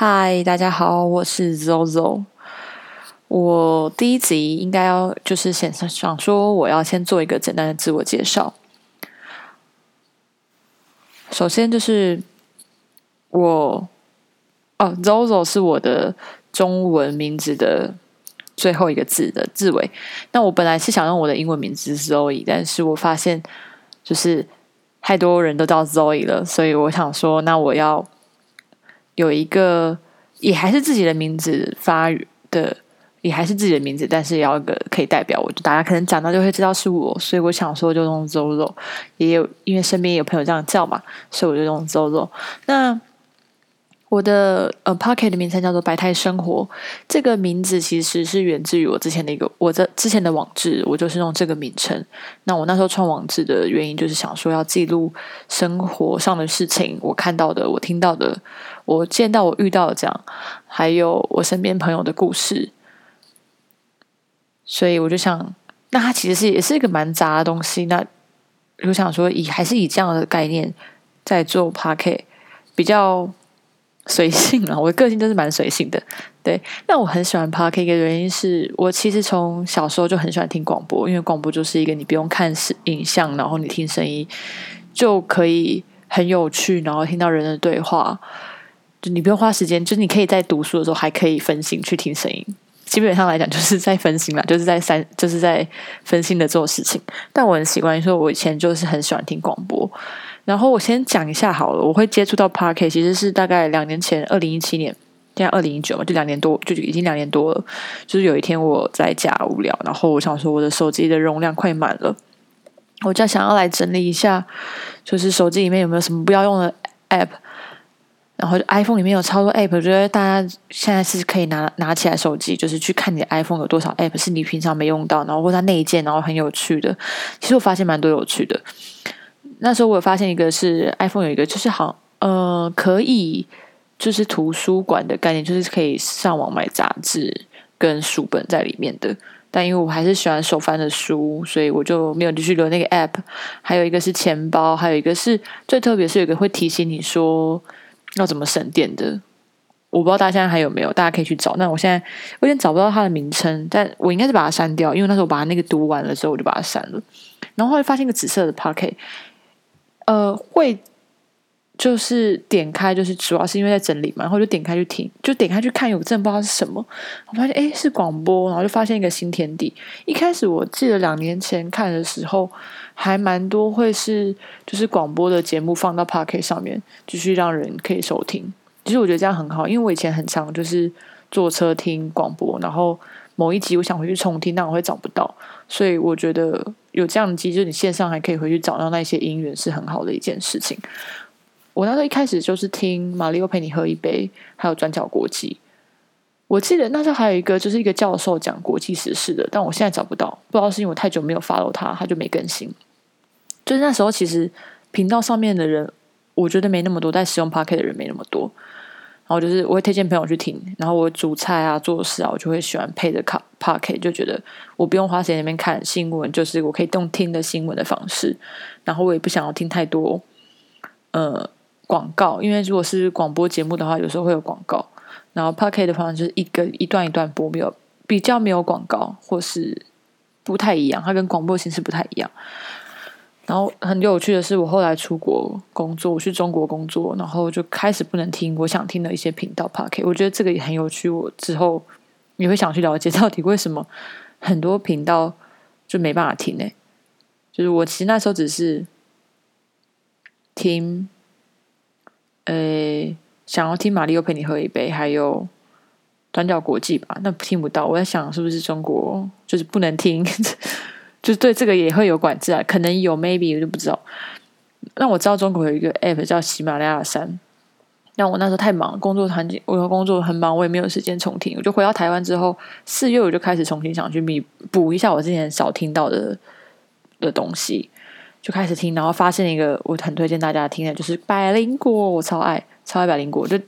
嗨，大家好，我是 Zozo。我第一集应该要就是想说，我要先做一个简单的自我介绍。首先就是Zozo 是我的中文名字的最后一个字的字尾。那我本来是想用我的英文名字 Zoey， 但是我发现就是太多人都叫 Zoey 了，所以我想说，那我要有一个也还是自己的名字发的，也还是自己的名字，但是也要一个可以代表我，大家可能讲到就会知道是我，所以我想说就用 Zozo。也有因为身边有朋友这样叫嘛，所以我就用 Zozo。那我的Paket 的名称叫做白太生活，这个名字其实是源自于我之前的之前的网志，我就是用这个名称。那我那时候创网志的原因就是想说要记录生活上的事情，我看到的、我听到的、我见到、我遇到的这样，还有我身边朋友的故事。所以我就想，那它其实也是一个蛮杂的东西，那我想说还是以这样的概念在做 Paket， 比较随性啊，我的个性就是蛮随性的。对，那我很喜欢 Podcast 的原因是我其实从小时候就很喜欢听广播，因为广播就是一个你不用看影像，然后你听声音就可以很有趣，然后听到人的对话，就你不用花时间，就是你可以在读书的时候还可以分心去听声音。基本上来讲就是在分心啦，就是在分心的做事情。但我很喜欢说，我以前就是很喜欢听广播。然后我先讲一下好了，我会接触到 Podcast 其实是大概2年前，2017年，现在2019嘛，就2年多，就已经2年多了。就是有一天我在家无聊，然后我想说我的手机的容量快满了，我就想要来整理一下，就是手机里面有没有什么不要用的 App。然后 iPhone 里面有超多 App， 我觉得大家现在是可以拿起来手机，就是去看你的 iPhone 有多少 App 是你平常没用到，然后或者它内建，然后很有趣的。其实我发现蛮多有趣的。那时候我有发现一个是 iPhone 有一个就是可以就是图书馆的概念，就是可以上网买杂志跟书本在里面的。但因为我还是喜欢手翻的书，所以我就没有继续留那个 App。还有一个是钱包，还有一个是最特别是有一个会提醒你说要怎么省电的，我不知道大家现在还有没有，大家可以去找。那我现在有点找不到它的名称，但我应该是把它删掉，因为那时候我把它那个读完了之后，我就把它删了。然后后来发现一个紫色的 Paket， 会就是点开，就是主要是因为在整理嘛，然后就点开去听，就点开去看，我真的不知道是什么。我发现是广播，然后就发现一个新天地。一开始我记得2年前看的时候，还蛮多会是就是广播的节目放到 Podcast 上面，继续让人可以收听。其实我觉得这样很好，因为我以前很常就是坐车听广播，然后某一集我想回去重听，但我会找不到，所以我觉得有这样的机制，你线上还可以回去找到那些音源，是很好的一件事情。我那时候一开始就是听《马里奥陪你喝一杯》，还有《转角国际》。我记得那时候还有一个就是一个教授讲国际时事的，但我现在找不到，不知道是因为我太久没有 follow 他就没更新。就是那时候其实频道上面的人我觉得没那么多，但使用 Podcast 的人没那么多。然后就是我会推荐朋友去听，然后我煮菜啊、做事啊，我就会喜欢配着 Podcast， 就觉得我不用花时间在那边看新闻，就是我可以用听的新闻的方式。然后我也不想要听太多广告，因为如果是广播节目的话，有时候会有广告。然后 Podcast 的话就是一段一段播，比较没有广告，或是不太一样，它跟广播形式不太一样。然后很有趣的是，我后来出国工作，我去中国工作，然后就开始不能听我想听的一些频道 Podcast。我觉得这个也很有趣，我之后也会想去了解到底为什么很多频道就没办法听。就是我其实那时候只是听，想要听《马里奥陪你喝一杯》，还有《转角国际》吧，那听不到。我在想是不是中国就是不能听。就对这个也会有管制啊，可能有 maybe 我就不知道。那我知道中国有一个 app 叫喜马拉雅山，那我那时候太忙，工作很忙，我也没有时间重听。我就回到台湾之后，4月我就开始重新想去补一下我之前少听到的东西，就开始听，然后发现一个我很推荐大家听的，就是百灵果，我超爱百灵果，就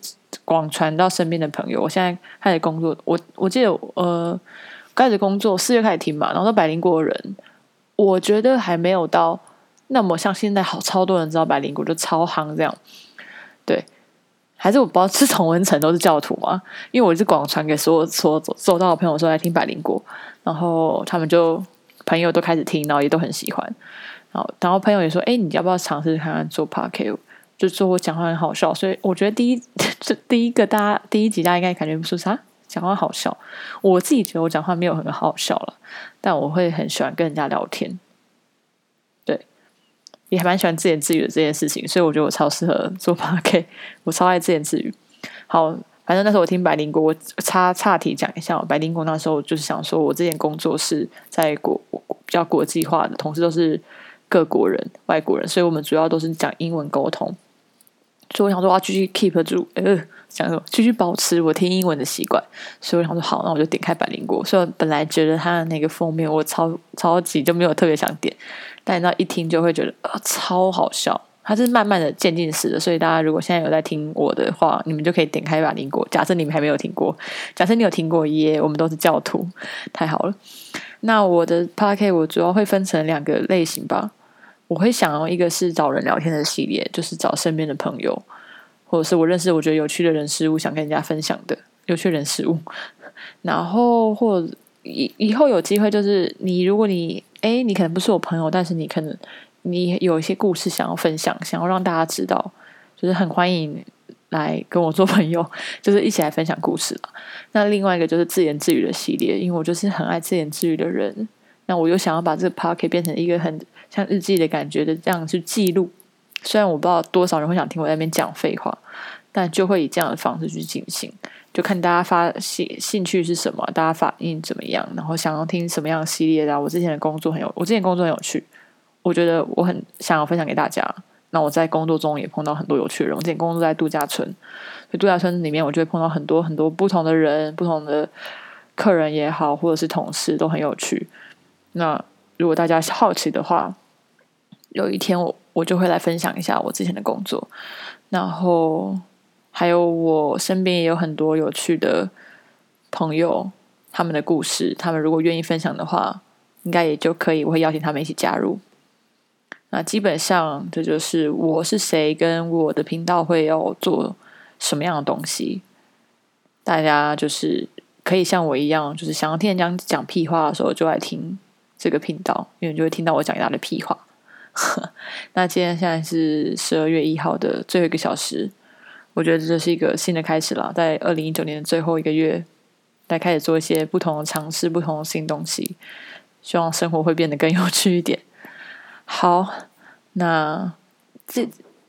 广传到身边的朋友。我现在开始工作，我记得开始工作4月开始听嘛，然后到百灵果的人。我觉得还没有到那么像现在好，超多人知道百灵果就超夯这样，对。还是我不知道是同文层都是教徒吗？因为我是广传给所有收到的朋友说来听百灵果，然后他们就朋友都开始听，然后也都很喜欢。然后朋友也说：“哎，你要不要尝试看看做 Podcast？” 就说我讲话很好笑，所以我觉得第一个第一集大家应该感觉不出啥讲话好笑。我自己觉得我讲话没有很好笑了，但我会很喜欢跟人家聊天，对，也还蛮喜欢自言自语的这件事情，所以我觉得我超适合做 Podcast， 我超爱自言自语。好。反正那时候我听百灵果，我岔题讲一下，百灵果那时候就是想说，我之前工作是在比较国际化的，同事都是各国人、外国人，所以我们主要都是讲英文沟通。所以我想说，我要继续 keep 住，继续保持我听英文的习惯。所以我想说，好，那我就点开百灵果。虽然本来觉得它的那个封面我超级就没有特别想点，但那一听就会觉得超好笑。它是慢慢的渐进式的，所以大家如果现在有在听我的话，你们就可以点开百灵果。假设你们还没有听过，假设你有听过耶，我们都是教徒，太好了。那我的 Podcast 我主要会分成两个类型吧，我会想要一个是找人聊天的系列，就是找身边的朋友，或者是我认识我觉得有趣的人事物想跟人家分享的有趣人事物。然后或以后有机会就是你可能不是我朋友，但是你有一些故事想要分享，想要让大家知道，就是很欢迎来跟我做朋友，就是一起来分享故事啦。那另外一个就是自言自语的系列，因为我就是很爱自言自语的人，那我又想要把这个 Podcast 变成一个很像日记的感觉的这样去记录。虽然我不知道多少人会想听我在那边讲废话，但就会以这样的方式去进行，就看大家兴趣是什么，大家反应怎么样，然后想要听什么样的系列的。我之前工作很有趣，我觉得我很想要分享给大家。那我在工作中也碰到很多有趣的人，我之前工作在度假村，所以度假村里面我就会碰到很多很多不同的人，不同的客人也好，或者是同事都很有趣。那如果大家好奇的话，有一天我就会来分享一下我之前的工作，然后还有我身边也有很多有趣的朋友，他们的故事，他们如果愿意分享的话，应该也就可以，我会邀请他们一起加入。那基本上这就是我是谁跟我的频道会要做什么样的东西。大家就是可以像我一样，就是想要听人家讲屁话的时候就来听这个频道，因为你就会听到我讲一大堆屁话。那今天现在是12月1号的最后一个小时，我觉得这是一个新的开始啦，在2019年的最后一个月来开始做一些不同的尝试，不同的新东西，希望生活会变得更有趣一点。好，那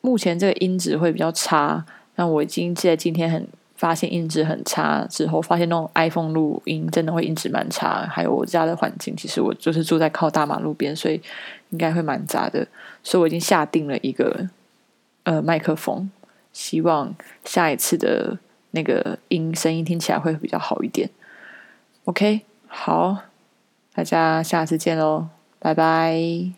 目前这个音质会比较差，那我已经在今天发现音质很差之后，发现那种 iPhone 录音真的会音质蛮差，还有我家的环境，其实我就是住在靠大马路边，所以应该会蛮杂的，所以我已经下定了一个麦克风，希望下一次的那个声音听起来会比较好一点。 OK， 好，大家下次见咯，拜拜。